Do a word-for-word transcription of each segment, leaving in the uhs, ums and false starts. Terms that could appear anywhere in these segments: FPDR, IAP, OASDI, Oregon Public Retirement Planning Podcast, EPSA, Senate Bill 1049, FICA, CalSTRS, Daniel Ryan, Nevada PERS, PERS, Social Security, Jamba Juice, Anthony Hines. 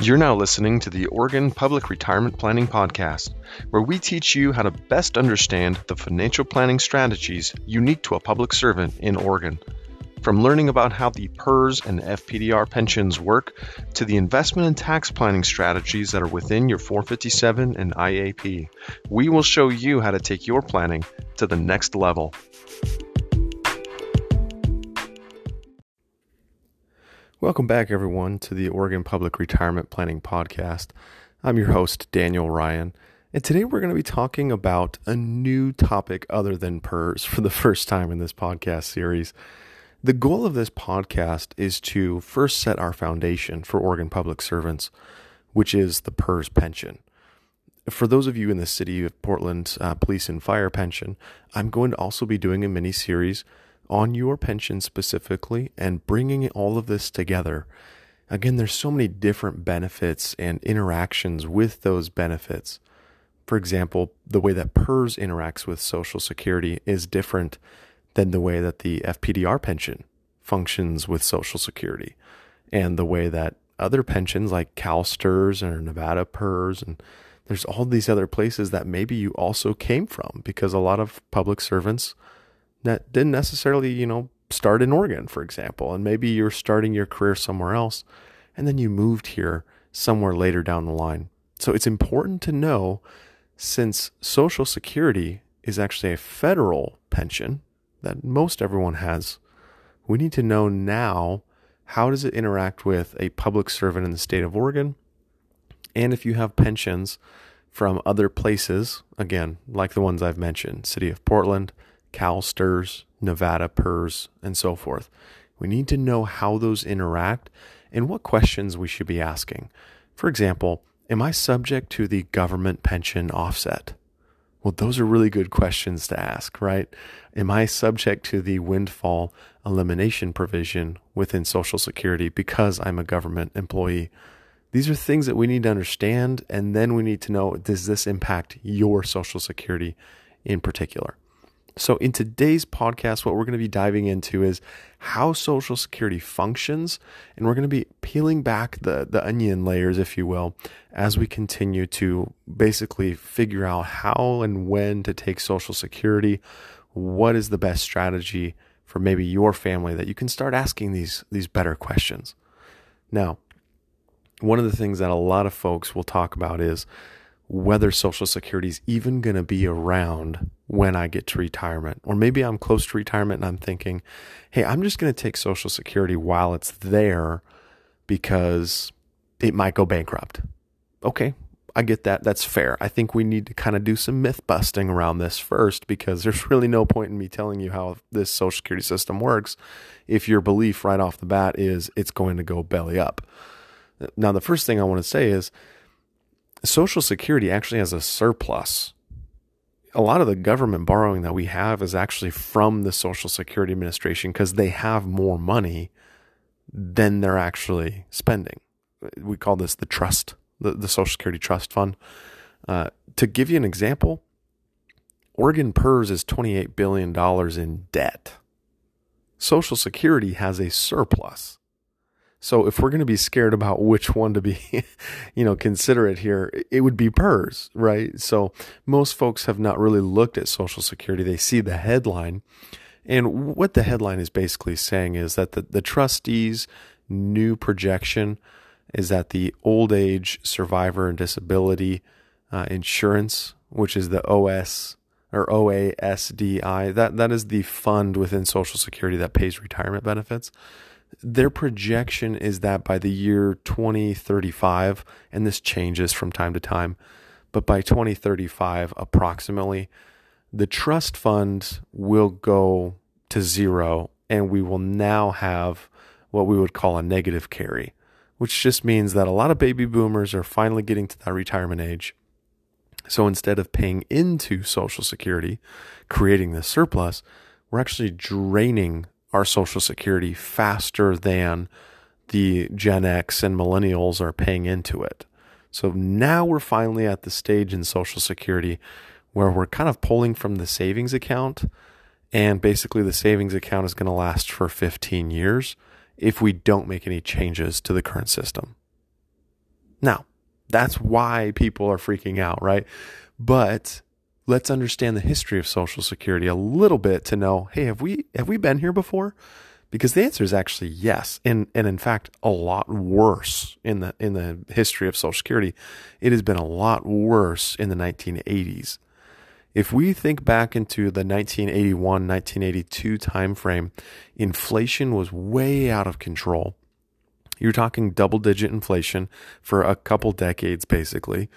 You're now listening to the Oregon Public Retirement Planning Podcast, where we teach you how to best understand the financial planning strategies unique to a public servant in Oregon. From learning about how the PERS and F P D R pensions work, to the investment and tax planning strategies that are within your four fifty-seven and I A P, we will show you how to take your planning to the next level. Welcome back, everyone, to the Oregon Public Retirement Planning Podcast. I'm your host, Daniel Ryan, and today we're going to be talking about a new topic other than PERS for the first time in this podcast series. The goal of this podcast is to first set our foundation for Oregon public servants, which is the PERS pension. For those of you in the city of Portland uh, Police and Fire Pension, I'm going to also be doing a mini-series on your pension specifically and bringing all of this together. Again, there's so many different benefits and interactions with those benefits. For example, the way that PERS interacts with Social Security is different than the way that the F P D R pension functions with Social Security, and the way that other pensions like CalSTRS or Nevada PERS, and there's all these other places that maybe you also came from, because a lot of public servants that didn't necessarily, you know, start in Oregon, for example, and maybe you're starting your career somewhere else, and then you moved here somewhere later down the line. So it's important to know, since Social Security is actually a federal pension that most everyone has, we need to know now, how does it interact with a public servant in the state of Oregon? And if you have pensions from other places, again, like the ones I've mentioned, City of Portland, CalSTRS, Nevada PERS, and so forth. We need to know how those interact and what questions we should be asking. For example, am I subject to the government pension offset? Well, those are really good questions to ask, right? Am I subject to the windfall elimination provision within Social Security because I'm a government employee? These are things that we need to understand, and then we need to know, does this impact your Social Security in particular? So in today's podcast, what we're going to be diving into is how Social Security functions, and we're going to be peeling back the, the onion layers, if you will, as we continue to basically figure out how and when to take Social Security, what is the best strategy for maybe your family, that you can start asking these, these better questions. Now, one of the things that a lot of folks will talk about is whether Social Security is even going to be around when I get to retirement. Or maybe I'm close to retirement and I'm thinking, hey, I'm just going to take Social Security while it's there because it might go bankrupt. Okay, I get that. That's fair. I think we need to kind of do some myth busting around this first, because there's really no point in me telling you how this Social Security system works if your belief right off the bat is it's going to go belly up. Now, the first thing I want to say is, Social Security actually has a surplus. A lot of the government borrowing that we have is actually from the Social Security Administration, because they have more money than they're actually spending. We call this the trust, the, the Social Security Trust Fund. Uh, to give you an example, Oregon PERS is twenty-eight billion dollars in debt. Social Security has a surplus. So if we're going to be scared about which one to be, you know, considerate here, it would be PERS, right? So most folks have not really looked at Social Security. They see the headline, and what the headline is basically saying is that the, the trustees' new projection is that the old age survivor and disability uh, insurance, which is the O S or O A S D I, that, that is the fund within Social Security that pays retirement benefits. Their projection is that by the year twenty thirty-five, and this changes from time to time, but by twenty thirty-five approximately, the trust fund will go to zero, and we will now have what we would call a negative carry, which just means that a lot of baby boomers are finally getting to that retirement age. So instead of paying into Social Security, creating this surplus, we're actually draining our Social Security faster than the Gen X and millennials are paying into it. So now we're finally at the stage in Social Security where we're kind of pulling from the savings account, and basically the savings account is going to last for fifteen years if we don't make any changes to the current system. Now, that's why people are freaking out, right? But let's understand the history of Social Security a little bit to know, hey, have we have we been here before? Because the answer is actually yes, and and in fact, a lot worse in the in the history of Social Security. It has been a lot worse in the nineteen eighties. If we think back into the nineteen eighty-one, nineteen eighty-two timeframe, inflation was way out of control. You're talking double-digit inflation for a couple decades, basically.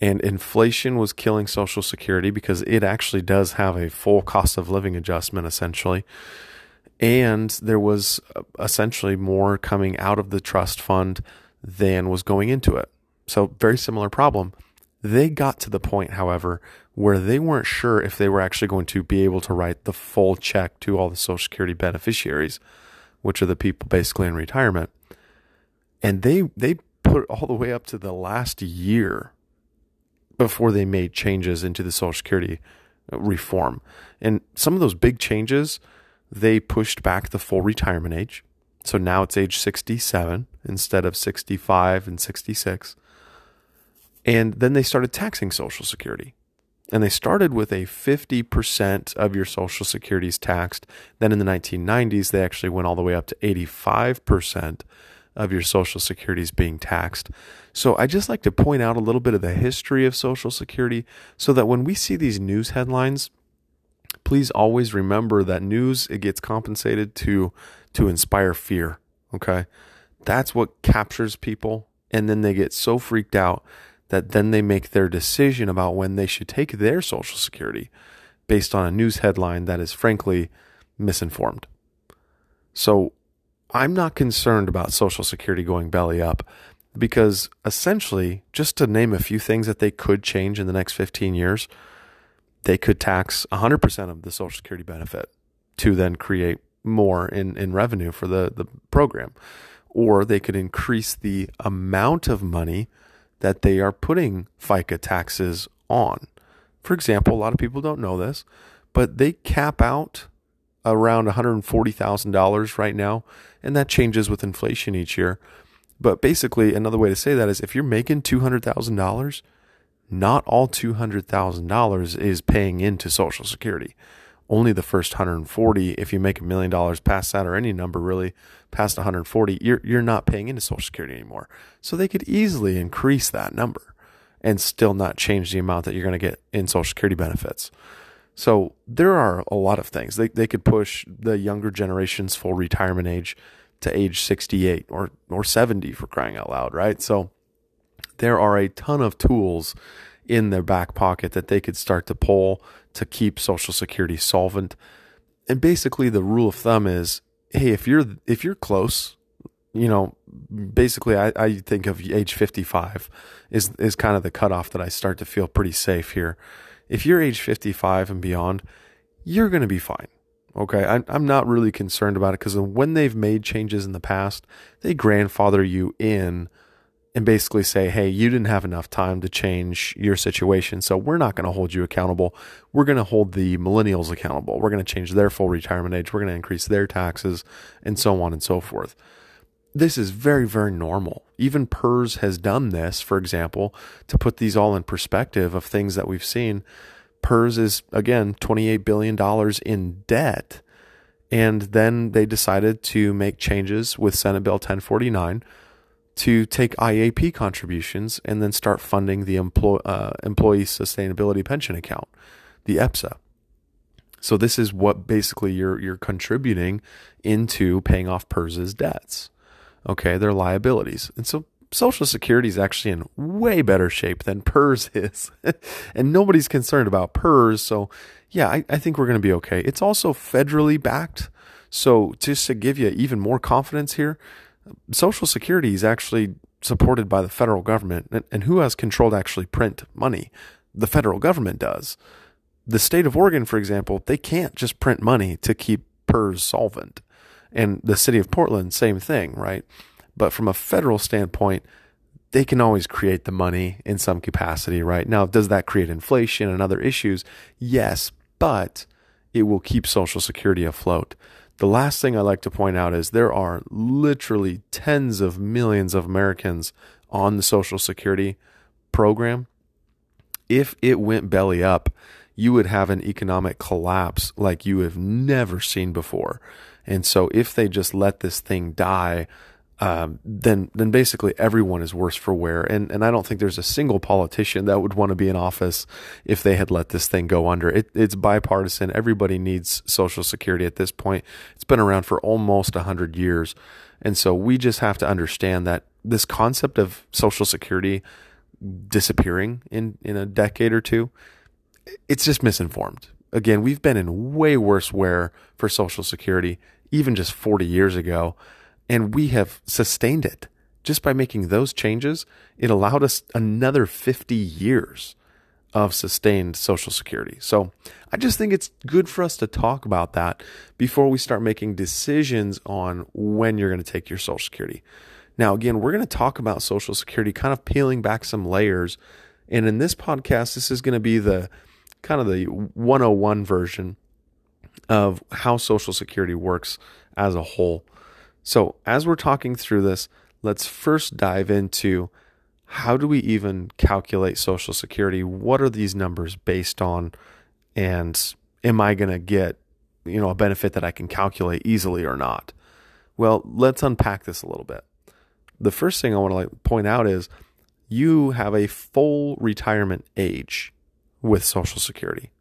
And inflation was killing Social Security because it actually does have a full cost of living adjustment, essentially. And there was essentially more coming out of the trust fund than was going into it. So very similar problem. They got to the point, however, where they weren't sure if they were actually going to be able to write the full check to all the Social Security beneficiaries, which are the people basically in retirement. And they they put all the way up to the last year before they made changes into the Social Security reform. And some of those big changes, they pushed back the full retirement age. So now it's age sixty-seven instead of sixty-five and sixty-six. And then they started taxing Social Security. And they started with a fifty percent of your Social Security is taxed. Then in the nineteen nineties, they actually went all the way up to eighty-five percent of your Social Security is being taxed. So I just like to point out a little bit of the history of Social Security so that when we see these news headlines, please always remember that news, it gets compensated to, to inspire fear. Okay. That's what captures people. And then they get so freaked out that then they make their decision about when they should take their Social Security based on a news headline that is frankly misinformed. So I'm not concerned about Social Security going belly up because essentially, just to name a few things that they could change in the next fifteen years, they could tax one hundred percent of the Social Security benefit to then create more in, in revenue for the, the program. Or they could increase the amount of money that they are putting FICA taxes on. For example, a lot of people don't know this, but they cap out around one hundred forty thousand dollars right now, and that changes with inflation each year. But basically, another way to say that is if you're making two hundred thousand dollars, not all two hundred thousand dollars is paying into Social Security. Only the first one hundred forty. If you make a million dollars past that, or any number really past one hundred forty, you're you're not paying into Social Security anymore. So they could easily increase that number and still not change the amount that you're going to get in Social Security benefits. So there are a lot of things. They they could push the younger generation's full retirement age to age sixty-eight or or seventy, for crying out loud, right? So there are a ton of tools in their back pocket that they could start to pull to keep Social Security solvent. And basically the rule of thumb is, hey, if you're if you're close, you know, basically I, I think of age fifty-five is is kind of the cutoff that I start to feel pretty safe here. If you're age fifty-five and beyond, you're going to be fine. Okay, I'm, I'm not really concerned about it because when they've made changes in the past, they grandfather you in and basically say, hey, you didn't have enough time to change your situation, so we're not going to hold you accountable. We're going to hold the millennials accountable. We're going to change their full retirement age. We're going to increase their taxes, and so on and so forth. This is very, very normal. Even PERS has done this, for example, to put these all in perspective of things that we've seen. PERS is, again, twenty-eight billion dollars in debt, and then they decided to make changes with Senate Bill ten forty-nine to take I A P contributions and then start funding the employ, uh, Employee Sustainability Pension Account, the EPSA. So this is what basically you're you're contributing into paying off PERS's debts, okay, their liabilities. And so Social Security is actually in way better shape than PERS is. And nobody's concerned about PERS. So yeah, I, I think we're going to be okay. It's also federally backed. So just to give you even more confidence here, Social Security is actually supported by the federal government. And, and who has control to actually print money? The federal government does. The state of Oregon, for example, they can't just print money to keep PERS solvent. And the city of Portland, same thing, right? But from a federal standpoint, they can always create the money in some capacity, right? Now, does that create inflation and other issues? Yes, but it will keep Social Security afloat. The last thing I like to point out is there are literally tens of millions of Americans on the Social Security program, if it went belly up, you would have an economic collapse like you have never seen before. And so if they just let this thing die, um, then then basically everyone is worse for wear. And and I don't think there's a single politician that would want to be in office if they had let this thing go under. It, it's bipartisan. Everybody needs Social Security at this point. It's been around for almost one hundred years. And so we just have to understand that this concept of Social Security disappearing in, in a decade or two, it's just misinformed. Again, we've been in way worse wear for Social Security, even just forty years ago, and we have sustained it. Just by making those changes, it allowed us another fifty years of sustained Social Security. So I just think it's good for us to talk about that before we start making decisions on when you're going to take your Social Security. Now, again, we're going to talk about Social Security, kind of peeling back some layers. And in this podcast, this is going to be the kind of the one oh one version of how Social Security works as a whole. So as we're talking through this, let's first dive into how do we even calculate Social Security? What are these numbers based on? And am I going to get, you know, a benefit that I can calculate easily or not? Well, let's unpack this a little bit. The first thing I want to like point out is you have a full retirement age with Social Security.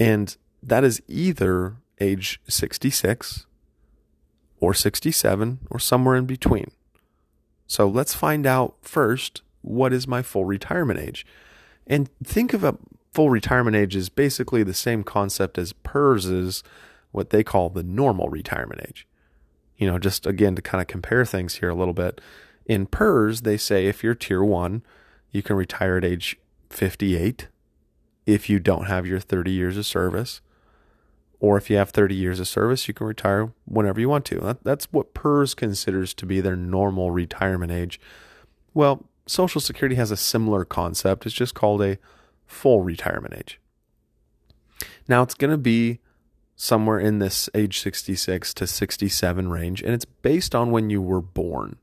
And that is either age sixty-six or sixty-seven or somewhere in between. So let's find out first, what is my full retirement age? And think of a full retirement age as basically the same concept as PERS is, what they call the normal retirement age. You know, just again, to kind of compare things here a little bit. In PERS, they say if you're tier one, you can retire at age fifty-eight if you don't have your thirty years of service, or if you have thirty years of service, you can retire whenever you want to. That, that's what PERS considers to be their normal retirement age. Well, Social Security has a similar concept. It's just called a full retirement age. Now, it's going to be somewhere in this age sixty-six to sixty-seven range, and it's based on when you were born,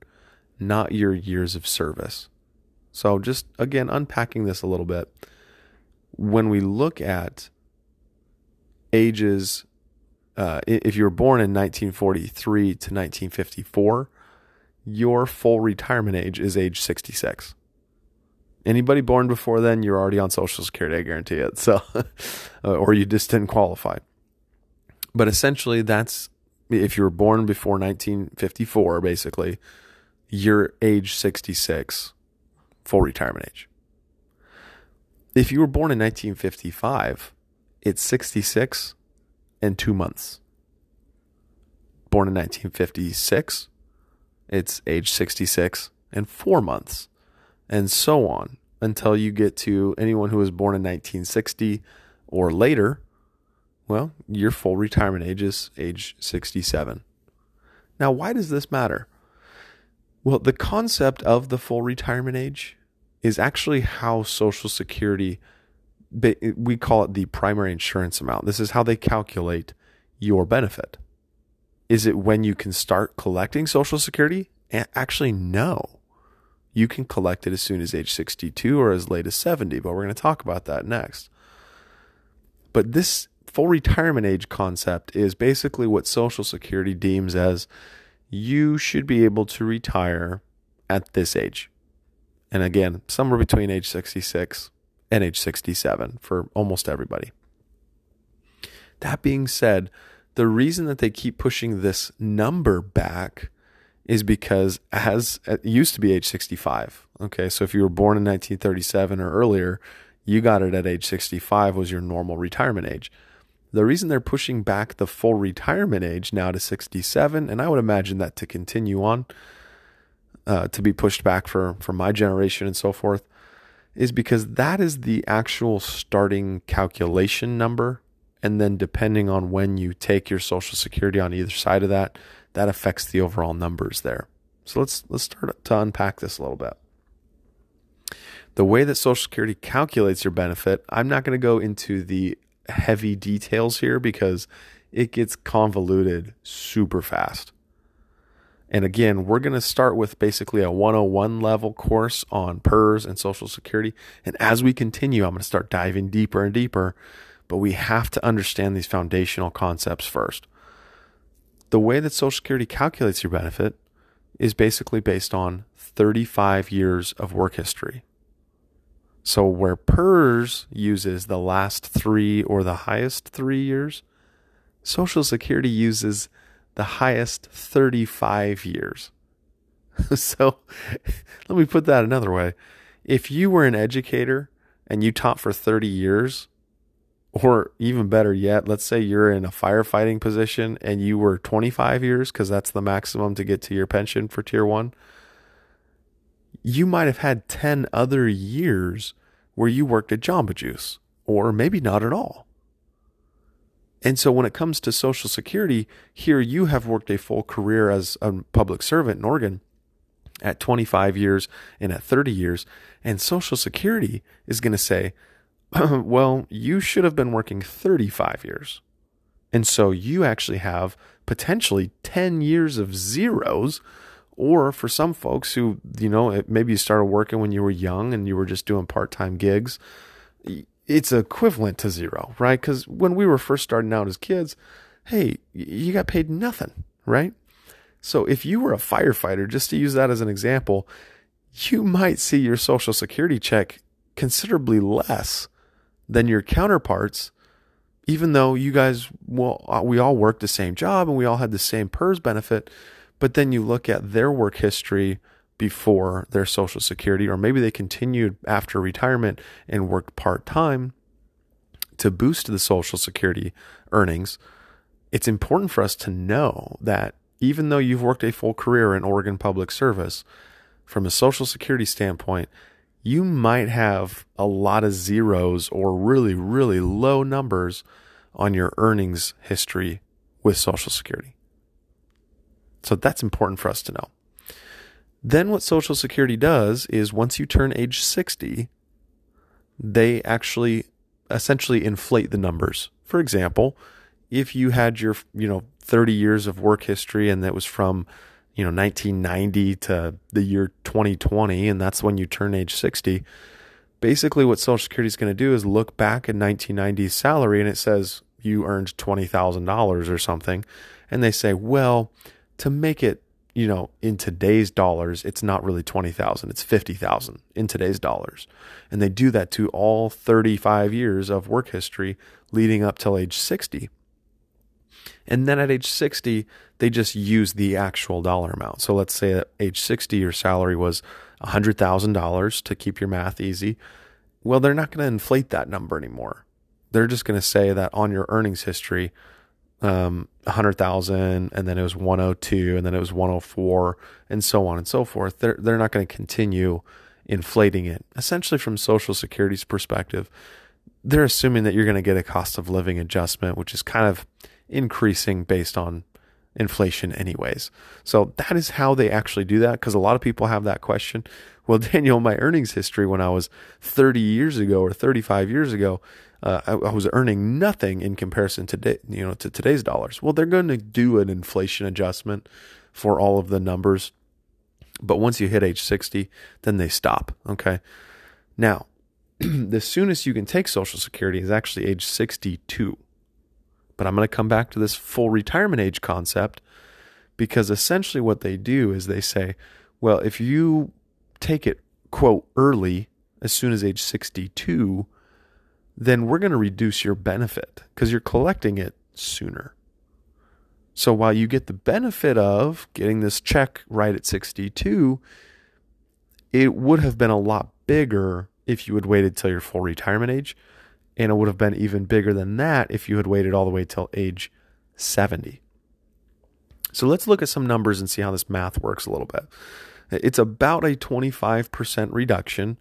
not your years of service. So just, again, unpacking this a little bit, when we look at ages, uh, if you were born in nineteen forty-three to nineteen fifty-four, your full retirement age is age sixty-six. Anybody born before then, you're already on Social Security, I guarantee it. So, or you just didn't qualify. But essentially, that's, if you were born before nineteen fifty-four, basically, you're age sixty-six. Full retirement age. If you were born in nineteen fifty-five, it's sixty-six and two months. Born in nineteen fifty-six, it's age sixty-six and four months, and so on until you get to anyone who was born in nineteen sixty or later. Well, your full retirement age is age sixty-seven. Now, why does this matter? Well, the concept of the full retirement age is actually how Social Security, we call it the primary insurance amount. This is how they calculate your benefit. Is it when you can start collecting Social Security? Actually, no. You can collect it as soon as age sixty-two or as late as seventy, but we're going to talk about that next. But this full retirement age concept is basically what Social Security deems as you should be able to retire at this age. And again, somewhere between age sixty-six and age sixty-seven for almost everybody. That being said, the reason that they keep pushing this number back is because as it used to be age sixty-five. Okay, so if you were born in nineteen thirty-seven or earlier, you got it at age sixty-five was your normal retirement age. The reason they're pushing back the full retirement age now to sixty-seven, and I would imagine that to continue on, uh, to be pushed back for, for my generation and so forth, is because that is the actual starting calculation number. And then depending on when you take your Social Security on either side of that, that affects the overall numbers there. So let's, let's start to unpack this a little bit. The way that Social Security calculates your benefit, I'm not going to go into the heavy details here because it gets convoluted super fast. And again, we're going to start with basically a one oh one level course on PERS and Social Security. And as we continue, I'm going to start diving deeper and deeper, but we have to understand these foundational concepts first. The way that Social Security calculates your benefit is basically based on thirty-five years of work history. So where PERS uses the last three or the highest three years, Social Security uses the highest thirty-five years. So let me put that another way. If you were an educator and you taught for thirty years, or even better yet, let's say you're in a firefighting position and you were twenty-five years, because that's the maximum to get to your pension for tier one, you might have had ten other years where you worked at Jamba Juice, or maybe not at all. And so when it comes to Social Security, here you have worked a full career as a public servant in Oregon at twenty-five years and at thirty years, and Social Security is going to say, well, you should have been working thirty-five years. And so you actually have potentially ten years of zeros, or for some folks who, you know, maybe you started working when you were young and you were just doing part-time gigs, it's equivalent to zero, right? Because when we were first starting out as kids, hey, you got paid nothing, right? So if you were a firefighter, just to use that as an example, you might see your Social Security check considerably less than your counterparts, even though you guys, well, we all worked the same job and we all had the same PERS benefit. But then you look at their work history before their Social Security, or maybe they continued after retirement and worked part-time to boost the Social Security earnings. It's important for us to know that even though you've worked a full career in Oregon public service, from a Social Security standpoint, you might have a lot of zeros or really, really low numbers on your earnings history with Social Security. So that's important for us to know. Then what Social Security does is once you turn age sixty, they actually essentially inflate the numbers. For example, if you had your, you know, thirty years of work history and that was from, you know, nineteen ninety to the year twenty twenty, and that's when you turn age sixty. Basically what Social Security is going to do is look back at nineteen ninety's salary and it says you earned twenty thousand dollars or something. And they say, well, to make it, you know, in today's dollars, it's not really twenty thousand, it's fifty thousand in today's dollars. And they do that to all thirty-five years of work history leading up till age sixty. And then at age sixty, they just use the actual dollar amount. So let's say at age sixty, your salary was one hundred thousand dollars to keep your math easy. Well, they're not going to inflate that number anymore. They're just going to say that on your earnings history, um, one hundred thousand, and then it was one oh two, and then it was one oh four, and so on and so forth. They're, they're not going to continue inflating it. Essentially, from Social Security's perspective, they're assuming that you're going to get a cost of living adjustment, which is kind of increasing based on inflation anyways. So that is how they actually do that, because a lot of people have that question. Well, Daniel, my earnings history when I was thirty years ago or thirty-five years ago, uh, I, I was earning nothing in comparison to today, you know, to today's dollars. Well, they're going to do an inflation adjustment for all of the numbers, but once you hit age sixty, then they stop. Okay. Now, the soonest you can take Social Security is actually age sixty-two. But I'm going to come back to this full retirement age concept, because essentially what they do is they say, well, if you take it, quote, early, as soon as age sixty-two, then we're going to reduce your benefit because you're collecting it sooner. So while you get the benefit of getting this check right at sixty-two, it would have been a lot bigger if you had waited till your full retirement age. And it would have been even bigger than that if you had waited all the way till age seventy. So let's look at some numbers and see how this math works a little bit. It's about a twenty-five percent reduction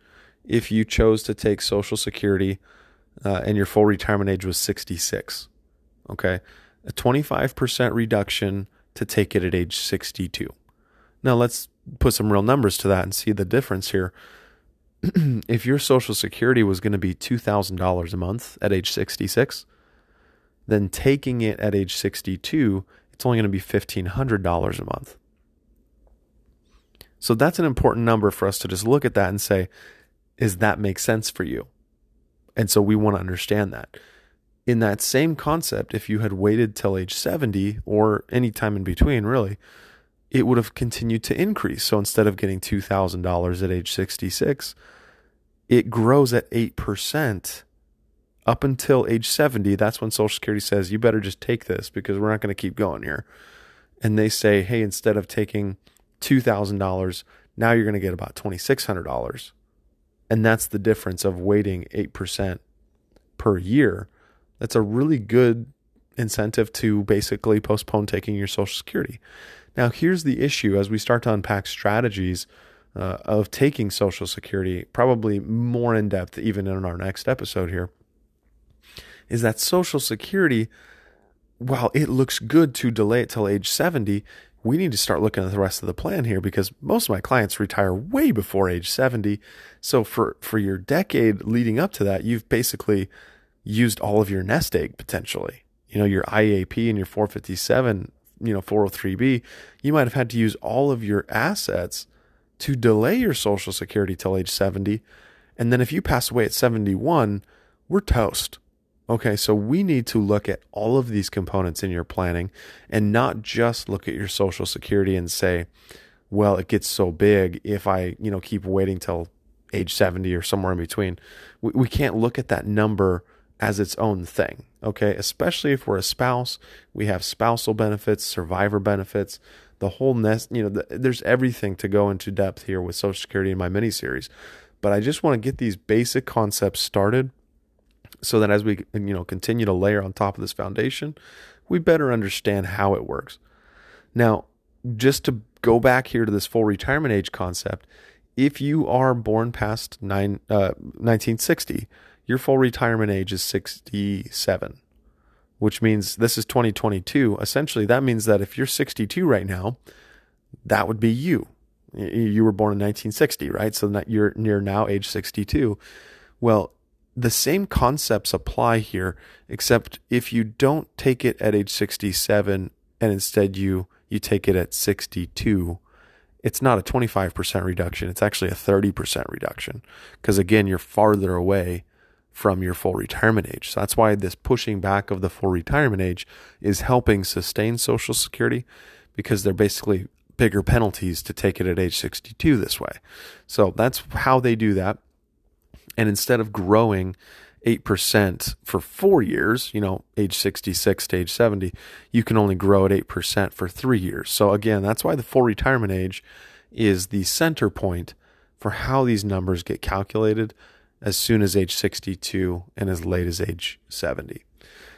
if you chose to take Social Security uh, and your full retirement age was sixty-six. Okay, a twenty-five percent reduction to take it at age sixty-two. Now let's put some real numbers to that and see the difference here. If your Social Security was going to be two thousand dollars a month at age sixty-six, then taking it at age sixty-two, it's only going to be fifteen hundred dollars a month. So that's an important number for us to just look at that and say, is that make sense for you? And so we want to understand that. In that same concept, if you had waited till age seventy or any time in between, really, it would have continued to increase. So instead of getting two thousand dollars at age sixty-six, it grows at eight percent up until age seventy. That's when Social Security says, you better just take this because we're not going to keep going here. And they say, hey, instead of taking two thousand dollars, now you're going to get about two thousand six hundred dollars. And that's the difference of waiting eight percent per year. That's a really good incentive to basically postpone taking your Social Security. Now, here's the issue as we start to unpack strategies uh, of taking Social Security, probably more in depth even in our next episode here, is that Social Security, while it looks good to delay it till age seventy, we need to start looking at the rest of the plan here because most of my clients retire way before age seventy. So for, for your decade leading up to that, you've basically used all of your nest egg potentially. You know, your I A P and your four fifty-seven, you know, four oh three B, you might have had to use all of your assets to delay your Social Security till age seventy. And then if you pass away at seventy-one, we're toast. Okay, so we need to look at all of these components in your planning and not just look at your Social Security and say, well, it gets so big if I, you know, keep waiting till age seventy or somewhere in between. We, we can't look at that number as its own thing, okay? Especially if we're a spouse, we have spousal benefits, survivor benefits, the whole nest, you know, the, there's everything to go into depth here with Social Security in my mini series. But I just want to get these basic concepts started, so that as we, you know, continue to layer on top of this foundation, we better understand how it works. Now, just to go back here to this full retirement age concept, if you are born past nine, uh, nineteen sixty, your full retirement age is sixty-seven, which means this is twenty twenty-two. Essentially, that means that if you're sixty-two right now, that would be you. You were born in nineteen sixty, right? So that you're near now age sixty-two. Well, the same concepts apply here, except if you don't take it at age sixty-seven and instead you you take it at sixty-two, it's not a twenty-five percent reduction. It's actually a thirty percent reduction because, again, you're farther away from your full retirement age. So that's why this pushing back of the full retirement age is helping sustain Social Security because they're basically bigger penalties to take it at age sixty-two this way. So that's how they do that. And instead of growing eight percent for four years, you know, age sixty-six to age seventy, you can only grow at eight percent for three years. So again, that's why the full retirement age is the center point for how these numbers get calculated as soon as age sixty-two and as late as age seventy.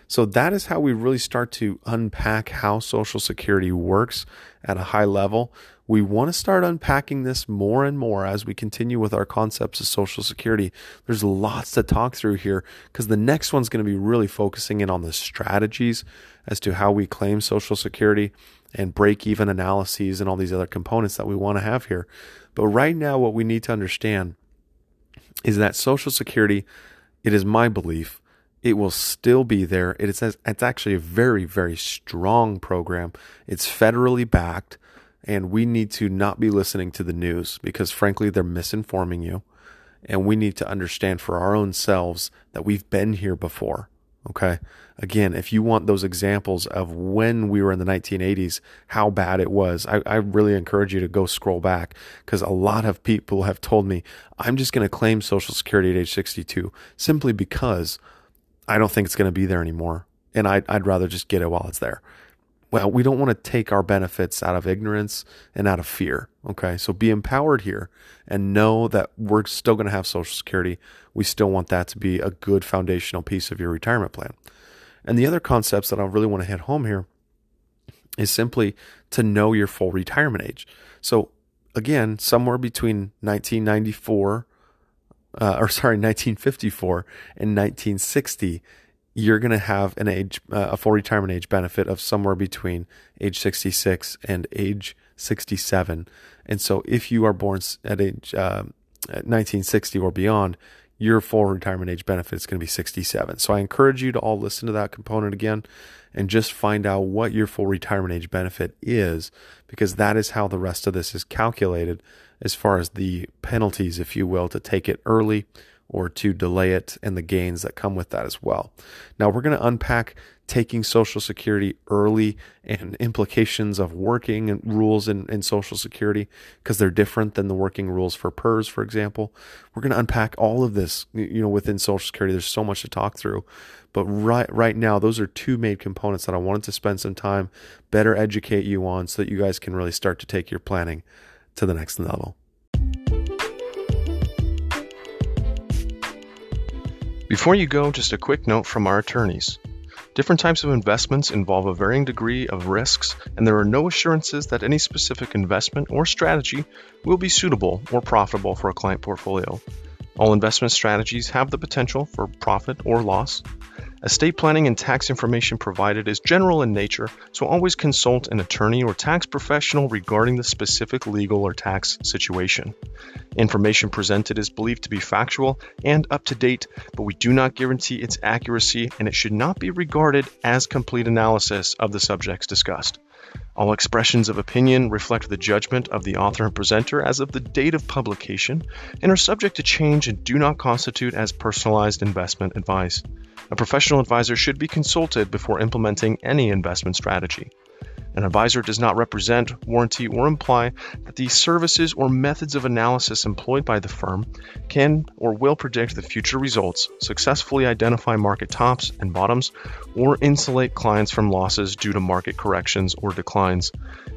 So that is how we really start to unpack how Social Security works at a high level. We want to start unpacking this more and more as we continue with our concepts of Social Security. There's lots to talk through here because the next one's going to be really focusing in on the strategies as to how we claim Social Security and break-even analyses and all these other components that we want to have here. But right now, what we need to understand is that Social Security, it is my belief, it will still be there. It is, it's actually a very, very strong program. It's federally backed. And we need to not be listening to the news because, frankly, they're misinforming you. And we need to understand for our own selves that we've been here before, okay? Again, if you want those examples of when we were in the nineteen eighties, how bad it was, I, I really encourage you to go scroll back because a lot of people have told me, I'm just going to claim Social Security at age sixty-two simply because I don't think it's going to be there anymore. And I, I'd rather just get it while it's there. Well, we don't want to take our benefits out of ignorance and out of fear, okay? So be empowered here and know that we're still going to have Social Security. We still want that to be a good foundational piece of your retirement plan. And the other concepts that I really want to hit home here is simply to know your full retirement age. So again, somewhere between nineteen ninety-four, uh, or sorry, nineteen fifty-four and nineteen sixty, you're going to have an age, uh, a full retirement age benefit of somewhere between age sixty-six and age sixty-seven. And so if you are born at age uh, at nineteen sixty or beyond, year four retirement age benefit is going to be sixty-seven. So I encourage you to all listen to that component again and just find out what your full retirement age benefit is, because that is how the rest of this is calculated as far as the penalties, if you will, to take it early or to delay it, and the gains that come with that as well. Now we're going to unpack taking Social Security early and implications of working and rules in, in Social Security, because they're different than the working rules for PERS, for example. We're going to unpack all of this, you know, within Social Security. There's so much to talk through. But right, right now, those are two main components that I wanted to spend some time better educate you on so that you guys can really start to take your planning to the next level. Before you go, just a quick note from our attorneys. Different types of investments involve a varying degree of risks, and there are no assurances that any specific investment or strategy will be suitable or profitable for a client portfolio. All investment strategies have the potential for profit or loss. Estate planning and tax information provided is general in nature, so always consult an attorney or tax professional regarding the specific legal or tax situation. Information presented is believed to be factual and up-to-date, but we do not guarantee its accuracy, and it should not be regarded as complete analysis of the subjects discussed. All expressions of opinion reflect the judgment of the author and presenter as of the date of publication and are subject to change and do not constitute as personalized investment advice. A professional advisor should be consulted before implementing any investment strategy. An advisor does not represent, warranty, or imply that the services or methods of analysis employed by the firm can or will predict the future results, successfully identify market tops and bottoms, or insulate clients from losses due to market corrections or declines.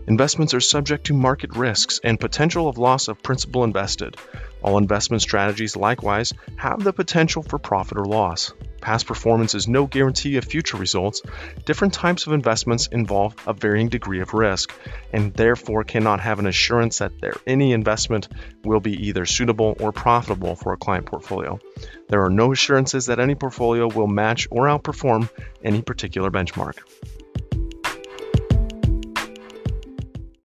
Investments are subject to market risks and potential of loss of principal invested. All investment strategies, likewise, have the potential for profit or loss. Past performance is no guarantee of future results. Different types of investments involve a varying degree of risk, and therefore cannot have an assurance that there, any investment will be either suitable or profitable for a client portfolio. There are no assurances that any portfolio will match or outperform any particular benchmark.